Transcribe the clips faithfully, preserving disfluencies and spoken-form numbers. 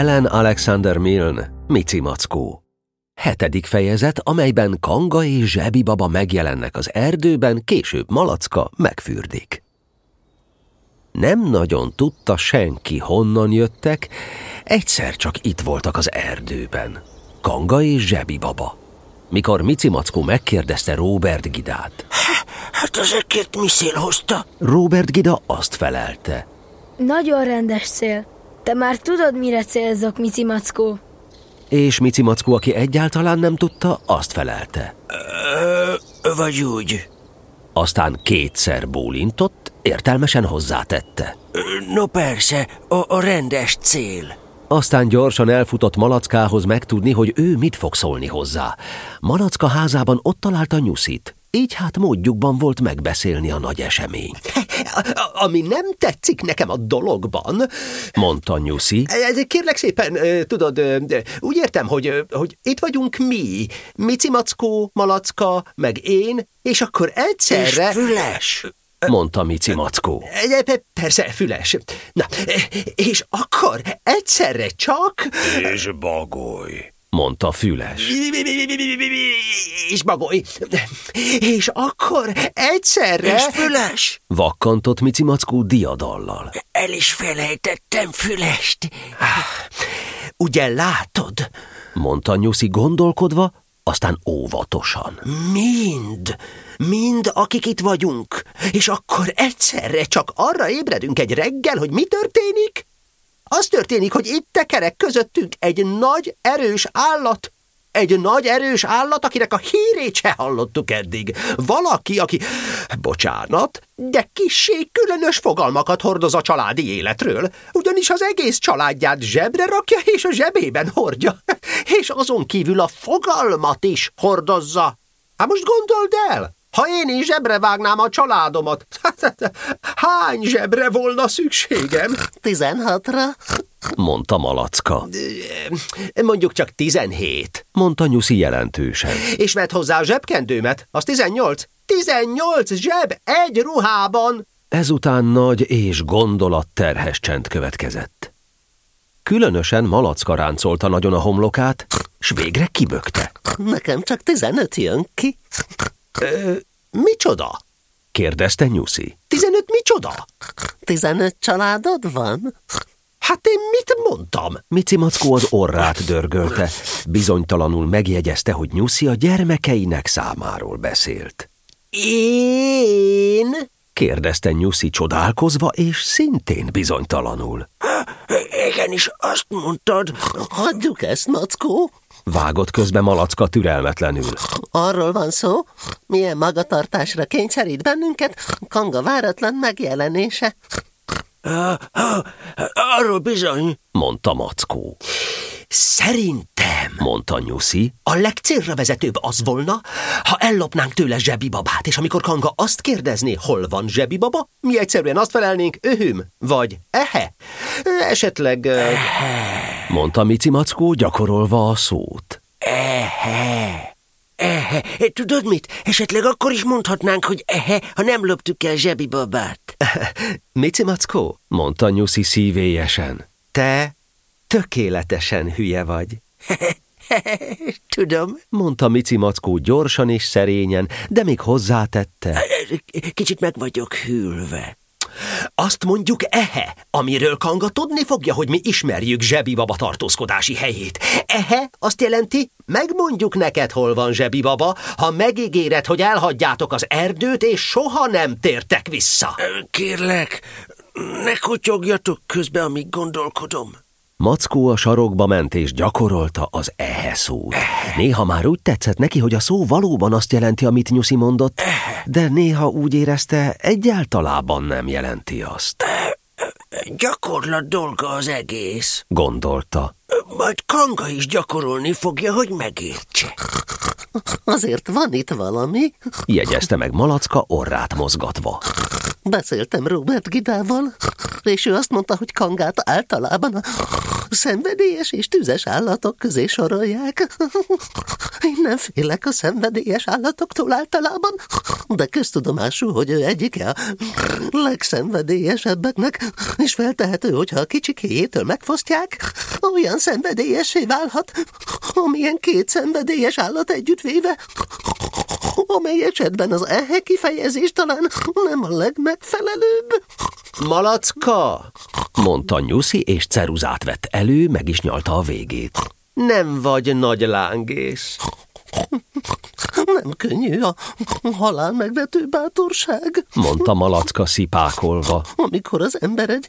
Ellen Alexander Milne, Micimackó. Hetedik fejezet, amelyben Kanga és Zsebibaba megjelennek az erdőben, később Malacka megfürdik. Nem nagyon tudta senki, honnan jöttek, egyszer csak itt voltak az erdőben. Kanga és Zsebibaba. Mikor Micimackó megkérdezte Róbert Gidát. Hát ezeket mi szél hozta? Róbert Gida azt felelte. Nagyon rendes szél. Te már tudod, mire célzok, Micimackó. És Micimackó, aki egyáltalán nem tudta, azt felelte. Ö, vagy úgy. Aztán kétszer bólintott, értelmesen hozzátette. No persze, a, a rendes cél. Aztán gyorsan elfutott Malackához megtudni, hogy ő mit fog szólni hozzá. Malacka házában ott találta Nyuszit, így hát módjukban volt megbeszélni a nagy eseményt. Ami nem tetszik nekem a dologban, mondta Nyuszi. Kérlek szépen, tudod, úgy értem, hogy, hogy itt vagyunk mi, Micimackó, Malacka, meg én, és akkor egyszerre... És Füles, mondta Micimackó. Persze, Füles. Na, és akkor egyszerre csak... És Bagoly, mondta Füles. És Bagoly. És akkor egyszerre... És Füles! Vakkantott Micimackó diadallal. El is felejtettem Fülest. Ugye látod? Mondta Nyuszi gondolkodva, aztán óvatosan. Mind, mind akik itt vagyunk. És akkor egyszerre csak arra ébredünk egy reggel, hogy mi történik? Az történik, hogy itt tekerek közöttünk egy nagy, erős állat. Egy nagy, erős állat, akinek a hírét se hallottuk eddig. Valaki, aki, bocsánat, de kissé különös fogalmakat hordoz a családi életről. Ugyanis az egész családját zsebre rakja, és a zsebében hordja. És azon kívül a fogalmat is hordozza. Hát most gondold el! Ha én is zsebre vágnám a családomat, hány zsebre volna szükségem? Tizenhatra, mondta Malacka. Mondjuk csak tizenhét, mondta Nyuszi jelentősen. És vedd hozzá a zsebkendőmet, az tizennyolc. Tizennyolc zseb egy ruhában! Ezután nagy és gondolatterhes csend következett. Különösen Malacka ráncolta nagyon a homlokát, s végre kibökte. Nekem csak tizenöt jön ki. Ö, micsoda? kérdezte Nyuszi. Tizenöt micsoda? Tizenöt családod van? Hát én mit mondtam? Micimackó az orrát dörgölte. Bizonytalanul megjegyezte, hogy Nyuszi a gyermekeinek számáról beszélt. Én? kérdezte Nyuszi csodálkozva, és szintén bizonytalanul. Há, igenis azt mondtad. Hagyjuk ezt, Mackó. Vágott közbe Malacka türelmetlenül. Arról van szó, milyen magatartásra kényszerít bennünket Kanga váratlan megjelenése. Arról bizony, mondta Mackó. Szerintem, mondta Nyuszi, a legcélra vezetőbb az volna, ha ellopnánk tőle Zsebibabát, és amikor Kanga azt kérdezné, hol van Zsebibaba, mi egyszerűen azt felelnénk, öhüm, vagy ehe, esetleg... Ehe. Mondta Micimackó, gyakorolva a szót. Ehe, ehe, tudod mit? Esetleg akkor is mondhatnánk, hogy ehe, ha nem loptuk el Zsebibabát. Micimackó, mondta Nyuszi szívélyesen. Te tökéletesen hülye vagy. Tudom, mondta Micimackó gyorsan és szerényen, de még hozzátette. Kicsit meg vagyok hűlve. Azt mondjuk ehe, amiről Kanga tudni fogja, hogy mi ismerjük Zsebibaba tartózkodási helyét. Ehe azt jelenti, megmondjuk neked, hol van Zsebibaba, ha megígéred, hogy elhagyjátok az erdőt, és soha nem tértek vissza. Kérlek, ne kutyogjatok közbe, amíg gondolkodom. Mackó a sarokba ment és gyakorolta az ehe szót. Ehe. Néha már úgy tetszett neki, hogy a szó valóban azt jelenti, amit Nyuszi mondott, ehe. De néha úgy érezte, egyáltalában nem jelenti azt. Ehe. Gyakorlat dolga az egész, gondolta. Majd Kanga is gyakorolni fogja, hogy megértse. Azért van itt valami, jegyezte meg Malacka orrát mozgatva. Beszéltem Róbert Gidával, és ő azt mondta, hogy Kangát általában a szenvedélyes és tüzes állatok közé sorolják. Én nem félek a szenvedélyes állatoktól általában, de köztudomású, hogy ő egyike a legszenvedélyesebbeknek, és feltehető, hogyha a kicsikéjétől megfosztják, olyan szenvedélyessé válhat, amilyen két szenvedélyes állat együttvéve, amely esetben az ehe kifejezés talán nem a legmegfelelőbb. Malacka, mondta Nyuszi, és ceruzát vett elő, meg is nyalta a végét. Nem vagy nagy lángész. Nem könnyű a halál megvető bátorság, mondta Malacka szipákolva. Amikor az ember egy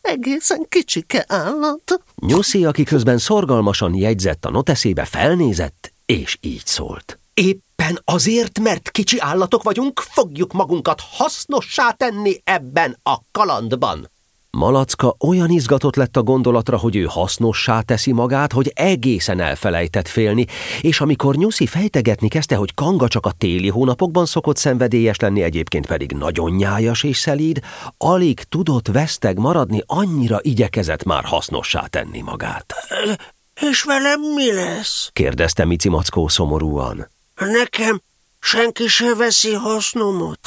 egészen kicsike állat. Nyuszi, aki közben szorgalmasan jegyzett a noteszébe, felnézett, és így szólt. Éppen azért, mert kicsi állatok vagyunk, fogjuk magunkat hasznossá tenni ebben a kalandban. Malacka olyan izgatott lett a gondolatra, hogy ő hasznossá teszi magát, hogy egészen elfelejtett félni, és amikor Nyuszi fejtegetni kezdte, hogy Kanga csak a téli hónapokban szokott szenvedélyes lenni, egyébként pedig nagyon nyájas és szelíd, alig tudott veszteg maradni, annyira igyekezett már hasznossá tenni magát. – És velem mi lesz? – kérdezte Micimackó szomorúan. – Nekem senki se veszi hasznomot.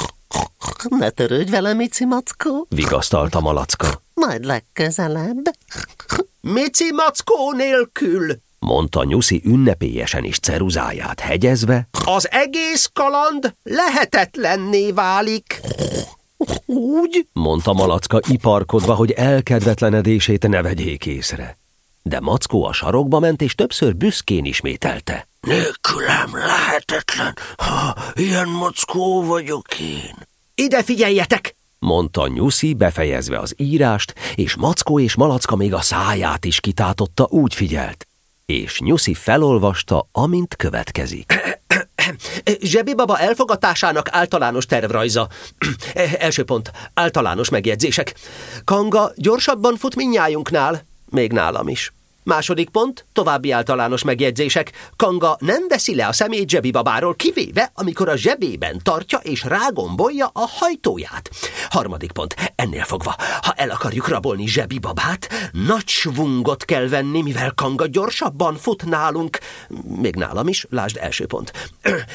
– Ne törődj vele, Micimackó! – vigasztalta Malacka. – Majd legközelebb. – Micimackó nélkül! – mondta Nyuszi ünnepélyesen is ceruzáját hegyezve. – Az egész kaland lehetetlenné válik! – Úgy? – mondta Malacka iparkodva, hogy elkedvetlenedését ne vegyék észre. De Mackó a sarokba ment, és többször büszkén ismételte. Nélkülem lehetetlen, ha ilyen Mackó vagyok én. Ide figyeljetek, mondta Nyuszi, befejezve az írást, és Mackó és Malacka még a száját is kitátotta, úgy figyelt. És Nyuszi felolvasta, amint következik. Zsebibaba elfogatásának általános tervrajza. Első pont, általános megjegyzések. Kanga gyorsabban fut mindnyájunknál. Még nálam is. Második pont, további általános megjegyzések. Kanga nem veszi le a szemét Zsebibabáról, kivéve, amikor a zsebében tartja és rágombolja a hajtóját. Harmadik pont, ennél fogva, ha el akarjuk rabolni Zsebibabát, nagy svungot kell venni, mivel Kanga gyorsabban fut nálunk. Még nálam is, lásd első pont.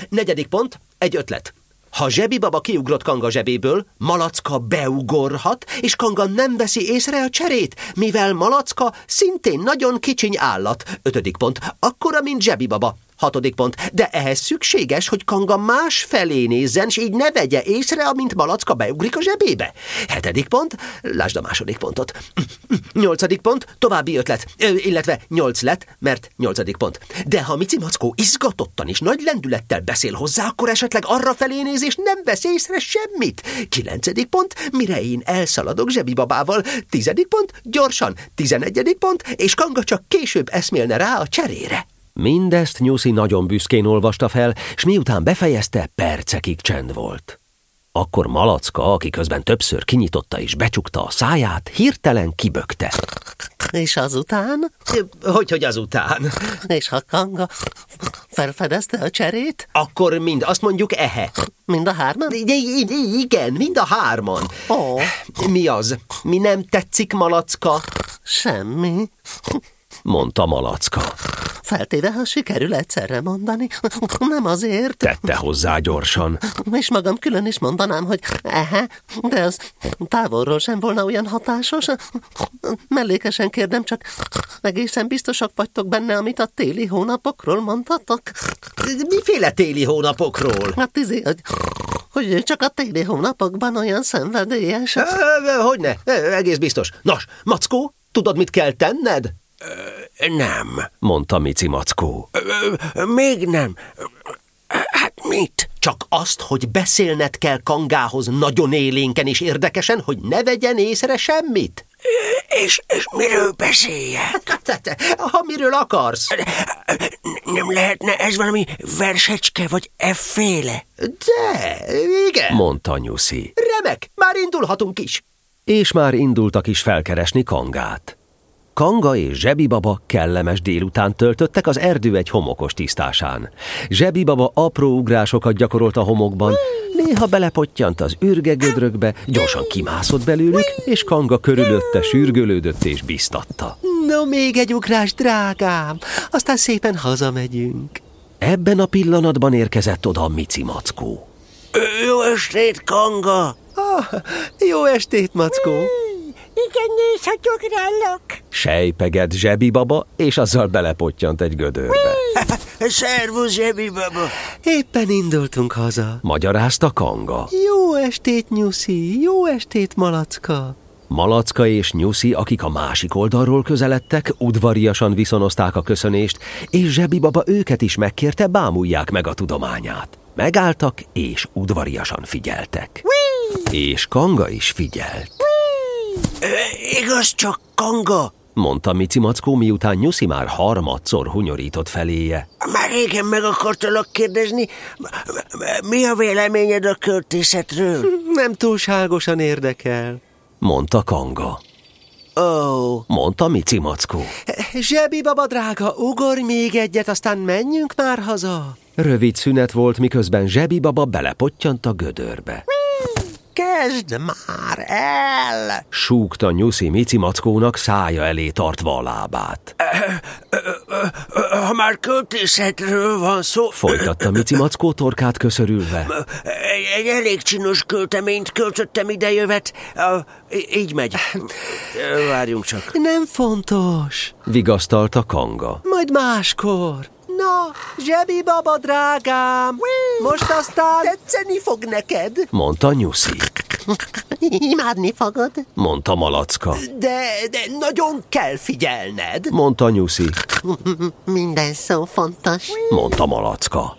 Negyedik pont, egy ötlet. Ha Zsebibaba kiugrott Kanga zsebéből, Malacka beugorhat, és Kanga nem veszi észre a cserét, mivel Malacka szintén nagyon kicsiny állat. Ötödik pont, akkora, mint Zsebibaba. Hatodik pont, de ehhez szükséges, hogy Kanga más felé nézzen, és így ne vegye észre, amint Malacka beugrik a zsebébe. Hetedik pont, lásd a második pontot. Nyolcadik pont, további ötlet, illetve nyolc lett, mert nyolcadik pont. De ha Micimackó izgatottan és nagy lendülettel beszél hozzá, akkor esetleg arra felé néz, és nem vesz észre semmit. Kilencedik pont, mire én elszaladok Zsebibabával. Tizedik pont, gyorsan. Tizenegyedik pont, és Kanga csak később eszmélne rá a cserére. Mindezt Nyuszi nagyon büszkén olvasta fel, s miután befejezte, percekig csend volt. Akkor Malacka, aki közben többször kinyitotta és becsukta a száját, hirtelen kibökte. És azután? Hogy, hogy azután? És ha Kanga felfedezte a cserét? Akkor mind, azt mondjuk ehe. Mind a hárman? I- i- igen, mind a hárman. Oh. Mi az? Mi nem tetszik, Malacka? Semmi. Mondta Malacka. Feltéve, ha sikerül egyszerre mondani, nem azért. Tette hozzá gyorsan. És magam külön is mondanám, hogy ehe, de az távolról sem volna olyan hatásos. Mellékesen kérdem, csak egészen biztosak vagytok benne, amit a téli hónapokról mondtatok? Miféle téli hónapokról? Hát izé, hogy, hogy csak a téli hónapokban olyan szenvedélyes. Hogyne, egész biztos. Nos, Mackó, tudod, mit kell tenned? Nem, mondta Micimackó. Még nem. Hát mit? Csak azt, hogy beszélned kell Kangához nagyon élénken és érdekesen, hogy ne vegyen észre semmit. És, és miről beszéljek? Ha miről akarsz. Nem lehetne ez valami versecske vagy efféle? De, igen, mondta Nyuszi. Remek, már indulhatunk is. És már indultak is felkeresni Kangát. Kanga és Zsebibaba kellemes délután töltöttek az erdő egy homokos tisztásán. Zsebibaba apró ugrásokat gyakorolt a homokban, néha belepottyant az ürge gödrökbe, gyorsan kimászott belőlük, és Kanga körülötte sürgölődött és biztatta. No, még egy ugrás, drágám, aztán szépen hazamegyünk. Ebben a pillanatban érkezett oda a Micimackó. Jó estét, Kanga! Ah, jó estét, Mackó! Igen, nézd, hogy ugrálok! Sejpegett Zsebibaba, és azzal belepottyant egy gödörbe. Szervusz, Zsebibaba! Éppen indultunk haza, magyarázta Kanga. Jó estét, Nyuszi! Jó estét, Malacka! Malacka és Nyuszi, akik a másik oldalról közeledtek, udvariasan viszonozták a köszönést, és Zsebibaba őket is megkérte, bámulják meg a tudományát. Megálltak, és udvariasan figyeltek. Wee! És Kanga is figyelt. E, igaz csak, Kanga, mondta Micimackó, miután Nyuszi már harmadszor hunyorított feléje. Már régen meg akartalak kérdezni, mi a véleményed a költészetről? Nem túlságosan érdekel, mondta Kanga. Ó, oh, mondta Micimackó. Zsebibaba drága, ugorj még egyet, aztán menjünk már haza. Rövid szünet volt, miközben Zsebibaba belepottyant a gödörbe. Kezd már el! Súgta Nyuszi Micimackónak, szája elé tartva a lábát. Ha már költészetről van szó... Folytatta Micimackó torkát köszörülve. Egy elég csinos költeményt költöttem idejövet. Így megy. Várjunk csak. Nem fontos, vigasztalta Kanga. Majd máskor. Na, Zsebibaba drágám, most aztán tetszeni fog neked, mondta Nyuszi. Imádni fogod, mondta Malacka. De, de nagyon kell figyelned, mondta Nyuszi. Minden szó fontos, mondta Malacka.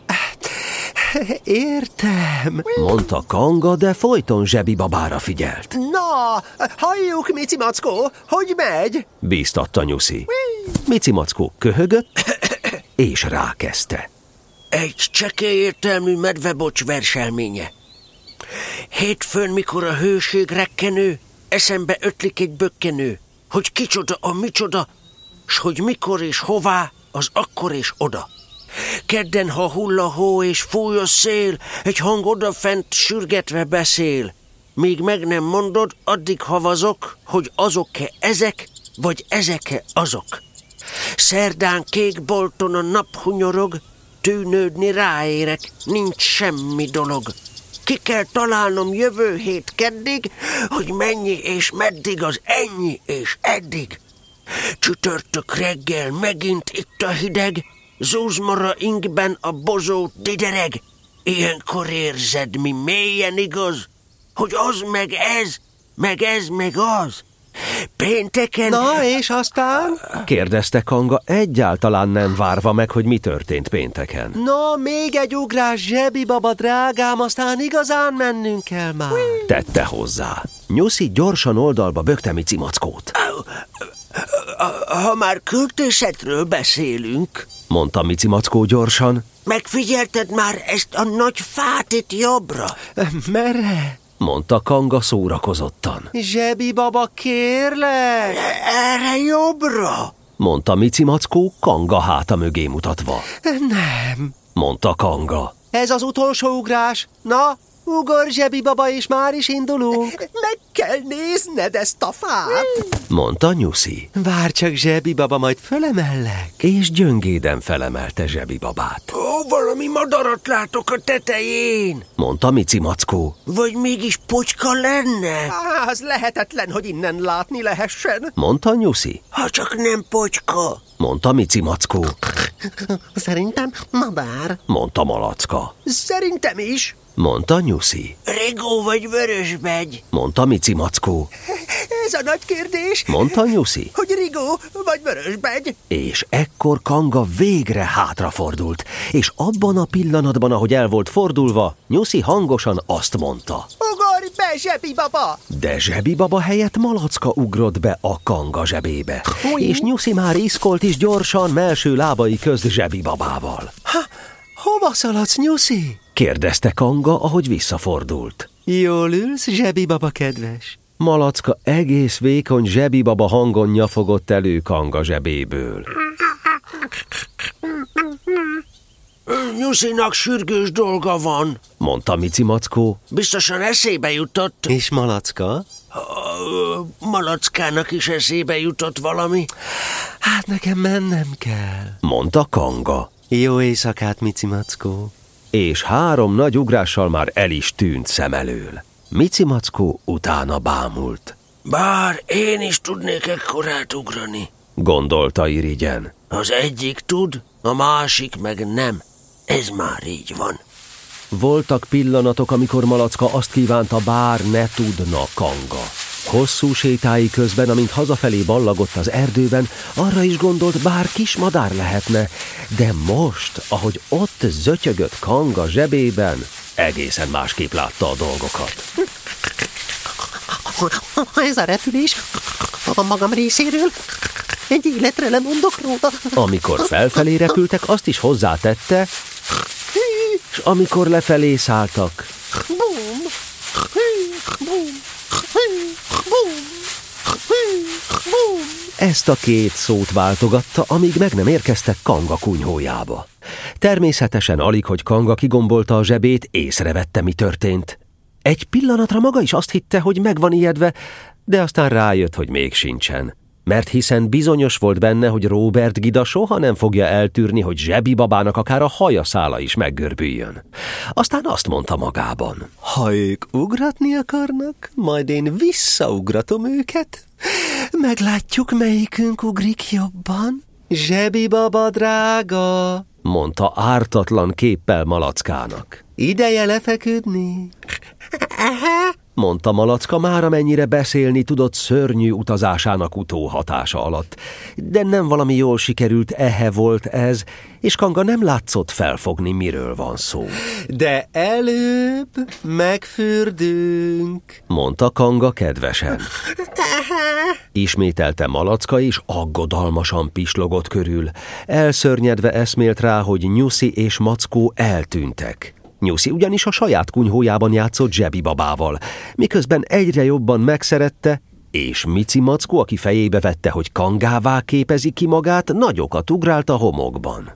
Értem, mondta Kanga, de folyton Zsebibabára figyelt. Na, halljuk, Micimackó, hogy megy, bíztatta Nyuszi. Micimackó köhögött, és rákezdte. Egy csekély értelmű medvebocs verselménye. Hétfőn, mikor a hőség rekkenő, eszembe ötlik egy bökkenő, hogy kicsoda a micsoda, s hogy mikor és hová, az akkor és oda. Kedden, ha hull a hó és fúj a szél, egy hang odafent sürgetve beszél. Míg meg nem mondod, addig havazok, hogy azok-e ezek, vagy ezek-e azok. Szerdán kék bolton a nap hunyorog, tűnődni ráérek, nincs semmi dolog. Ki kell találnom jövő hét keddig, hogy mennyi és meddig az ennyi és eddig. Csütörtök reggel megint itt a hideg, zúzmara ingben a bozó didereg. Ilyenkor érzed, mi mélyen igaz, hogy az meg ez, meg ez meg az. Pénteken... Na, és aztán? Kérdezte Kanga, egyáltalán nem várva meg, hogy mi történt pénteken. Na, még egy ugrás, Zsebibaba drágám, aztán igazán mennünk kell már. Tette hozzá. Nyuszi gyorsan oldalba bökte Micimackót. Ha már költészetről beszélünk, mondta Micimackó gyorsan. Megfigyelted már ezt a nagy fát itt jobbra? Merre? Mondta Kanga szórakozottan. Zsebibaba, kérlek! Erre jobbra! Mondta Micimackó, Kanga háta mögé mutatva. Nem, mondta Kanga. Ez az utolsó ugrás. Na, ugorj, Zsebibaba, és már is indulunk. Meg kell nézned ezt a fát, mondta Nyuszi. Várj csak, Zsebibaba, majd fölemellek. És gyöngéden felemelte Zsebibabát. Ó, valami madarat látok a tetején, mondta Micimackó. Vagy mégis pocska lenne? Á, az lehetetlen, hogy innen látni lehessen, mondta Nyuszi. Ha csak nem pocska, mondta Micimackó. Szerintem madár, mondta Malacka. Szerintem is, mondta Nyuszi. Rigó vagy vörösbegy, mondta Micimackó. Ez a nagy kérdés, mondta Nyuszi. Hogy rigó vagy vörösbegy? És ekkor Kanga végre hátrafordult, és abban a pillanatban, ahogy el volt fordulva, Nyuszi hangosan azt mondta. Ugorj be, Zsebibaba! De Zsebibaba helyett Malacka ugrott be a Kanga zsebébe. Húj. És Nyuszi már iszkolt is gyorsan melső lábai közt Zsebibabával. Ha, hova szaladsz, Nyuszi? Kérdezte Kanga, ahogy visszafordult. Jól ülsz, Zsebibaba kedves? Malacka egész vékony zsebibaba hangon nyafogott elő Kanga zsebéből. Nyuszinak sürgős dolga van, mondta Micimackó. Biztosan eszébe jutott. És Malacka? Malackának is eszébe jutott valami. Hát nekem mennem kell, mondta Kanga. Jó éjszakát, Micimackó. És három nagy ugrással már el is tűnt szem elől. Micimackó utána bámult. Bár én is tudnék ekkorát ugrani, gondolta irigyen. Az egyik tud, a másik meg nem. Ez már így van. Voltak pillanatok, amikor Malacka azt kívánta, bár ne tudna Kanga. Hosszú sétái közben, amint hazafelé ballagott az erdőben, arra is gondolt, bár kis madár lehetne. De most, ahogy ott zötyögött Kanga zsebében, egészen másképp látta a dolgokat. Ez a repülés a magam részéről. Egy életre lemondok róla. Amikor felfelé repültek, azt is hozzátette, és amikor lefelé szálltak. Bum, bum, bum, bum. Ezt a két szót váltogatta, amíg meg nem érkeztek Kanga kunyhójába. Természetesen alig, hogy Kanga kigombolta a zsebét, észrevette, mi történt. Egy pillanatra maga is azt hitte, hogy meg van ijedve, de aztán rájött, hogy még sincsen. Mert hiszen bizonyos volt benne, hogy Róbert Gida soha nem fogja eltűrni, hogy zsebibabának akár a haja szála is meggörbüljön. Aztán azt mondta magában. Ha ők ugratni akarnak, majd én visszaugratom őket. Meglátjuk, melyikünk ugrik jobban. Zsebibaba drága, mondta ártatlan képpel Malackának. Ideje lefeküdni. Mondta Malacka, már amennyire beszélni tudott szörnyű utazásának utóhatása alatt. De nem valami jól sikerült ehe volt ez, és Kanga nem látszott felfogni, miről van szó. De előbb megfürdünk, mondta Kanga kedvesen. Ismételte Malacka, és aggodalmasan pislogott körül. Elszörnyedve eszmélt rá, hogy Nyuszi és Mackó eltűntek. Nyuszi ugyanis a saját kunyhójában játszott zsebibabával, miközben egyre jobban megszerette, és Micimackó, aki fejébe vette, hogy kangává képezi ki magát, nagyokat ugrált a homokban.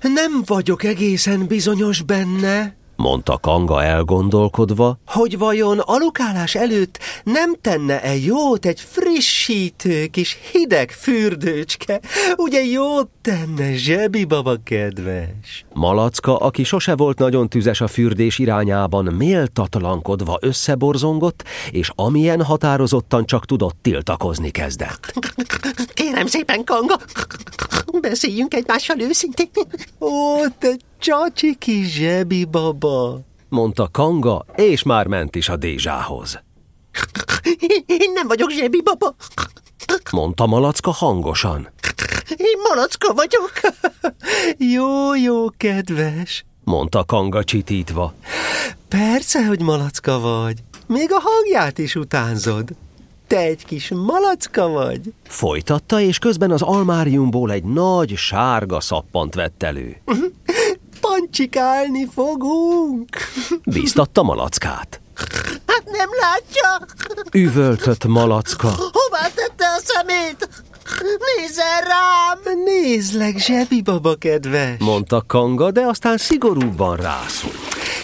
Nem vagyok egészen bizonyos benne, mondta Kanga elgondolkodva, hogy vajon alukálás előtt nem tenne-e jót egy frissítő kis hideg fürdőcske? Ugye jót tenne, zsebibaba kedves? Malacka, aki sose volt nagyon tüzes a fürdés irányában, méltatlankodva összeborzongott, és amilyen határozottan csak tudott, tiltakozni kezdett. Kérem szépen, Kanga, beszéljünk egymással őszintén. Ó, te csacsi kis zsebibaba, mondta Kanga, és már ment is a dézsához. Én nem vagyok zsebibaba, mondta Malacka hangosan. Én Malacka vagyok. Jó, jó, kedves, mondta Kanga csitítva. Persze, hogy Malacka vagy. Még a hangját is utánzod. Te egy kis Malacka vagy, folytatta, és közben az almáriumból egy nagy sárga szappant vett elő. Pancsikálni fogunk, bíztatta Malackát. Hát nem látja, üvöltött Malacka. Hová tette a szemét? Nézzel rám! Nézlek, zsebibaba kedves, mondta Kanga, de aztán szigorúbban rászólt.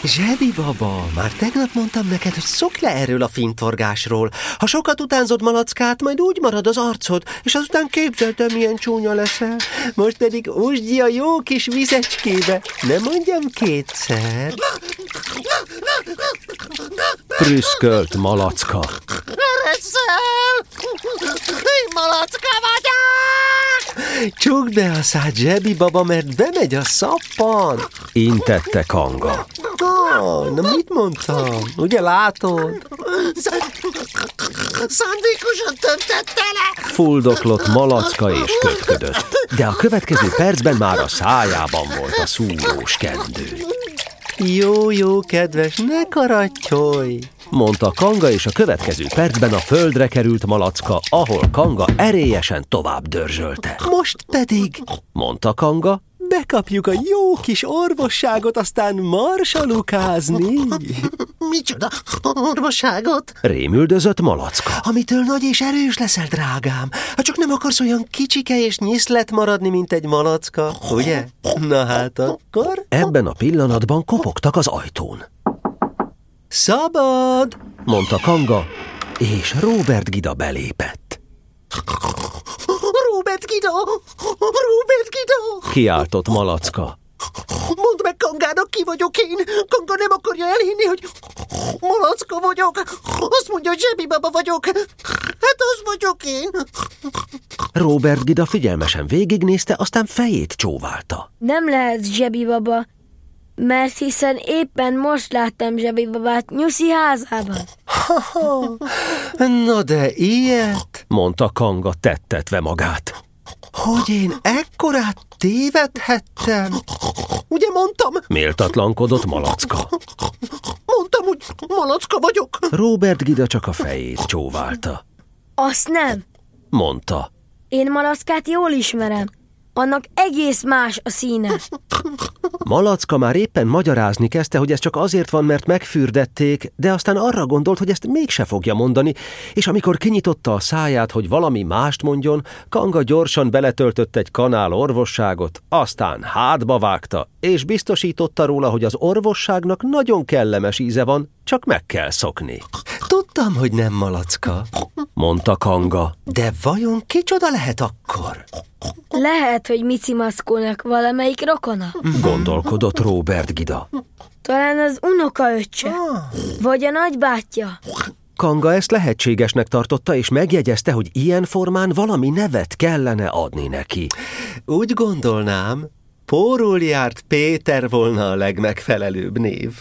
Zsebibaba, már tegnap mondtam neked, hogy szokj le erről a fintorgásról. Ha sokat utánzod Malackát, majd úgy marad az arcod, és azután képzeld el, milyen csúnya leszel. Most pedig úsdj a jó kis vizecskébe, ne mondjam kétszer. Prüszkölt Malacka. Reszel! Én Malacka vagyok! Csukd be a szád, zsebibaba, mert bemegy a szappan, intette Kanga. Oh, na mit mondtam? Ugye látod? Szándékosan töntette le! Fuldoklott Malacka, és köpködött. De a következő percben már a szájában volt a szúrós kendő. Jó, jó, kedves, ne karattyolj, mondta Kanga, és a következő percben a földre került Malacka, ahol Kanga erélyesen tovább dörzsölte. Most pedig, mondta Kanga, Bekapjuk a jó kis orvosságot, aztán marsalukázni. Micsoda orvosságot? Rémüldözött Malacka. Amitől nagy és erős leszel, drágám. Ha csak nem akarsz olyan kicsike és nyiszlet maradni, mint egy malacka, ugye? Na hát akkor... Ebben a pillanatban kopogtak az ajtón. Szabad! Mondta Kanga, és Róbert Gida belépett. Róbert Gida! Róbert Gida! Kiáltott Malacka. Mondd meg Kangának, ki vagyok én! Kanga nem akarja elhinni, hogy Malacka vagyok! Azt mondja, hogy Zsebibaba vagyok! Hát az vagyok én! Róbert Gida figyelmesen végignézte, aztán fejét csóválta. Nem lehet Zsebibaba, mert hiszen éppen most láttam Zsebibabát Nyuszi házában. Ha-ha. Na de ilyet, mondta Kanga tettetve magát. Hogy én ekkorát tévedhettem? Ugye mondtam? Méltatlankodott Malacka. Mondtam, hogy Malacka vagyok. Róbert Gida csak a fejét csóválta. Azt nem, mondta. Én Malackát jól ismerem. Annak egész más a színe. Malacka már éppen magyarázni kezdte, hogy ez csak azért van, mert megfürdették, de aztán arra gondolt, hogy ezt mégse fogja mondani, és amikor kinyitotta a száját, hogy valami mást mondjon, Kanga gyorsan beletöltött egy kanál orvosságot, aztán hátba vágta, és biztosította róla, hogy az orvosságnak nagyon kellemes íze van, csak meg kell szokni. Tudtam, hogy nem Malacka, mondta Kanga. De vajon kicsoda lehet akkor? Lehet, hogy Micimackónak valamelyik rokona, gondolkodott Róbert Gida. Talán az unokaöccse, vagy a nagybátyja. Kanga ezt lehetségesnek tartotta, és megjegyezte, hogy ilyen formán valami nevet kellene adni neki. Úgy gondolnám, Póruljárt Péter volna a legmegfelelőbb név.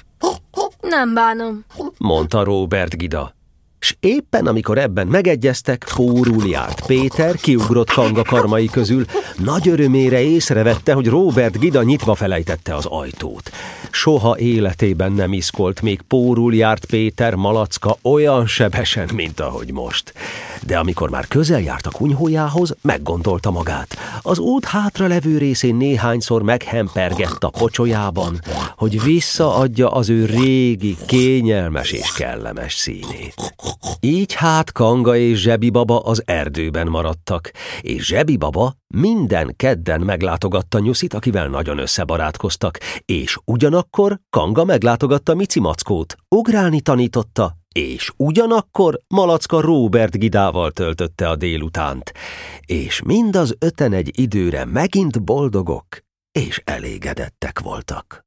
Nem bánom, mondta Róbert Gida. S éppen amikor ebben megegyeztek, Póruljárt Péter kiugrott Kanga karmai közül. Nagy örömére észrevette, hogy Róbert Gida nyitva felejtette az ajtót. Soha életében nem iszkolt még Póruljárt Péter Malacka olyan sebesen, mint ahogy most. De amikor már közel járt a kunyhójához, meggondolta magát. Az út hátra levő részén néhányszor meghempergett a pocsolyában, hogy visszaadja az ő régi, kényelmes és kellemes színét. Így hát Kanga és Zsebibaba az erdőben maradtak, és Zsebibaba minden kedden meglátogatta Nyuszit, akivel nagyon összebarátkoztak, és ugyanakkor Kanga meglátogatta Micimackót, ugrálni tanította, és ugyanakkor Malacka Róbert Gidával töltötte a délutánt, és mind az öten egy időre megint boldogok és elégedettek voltak.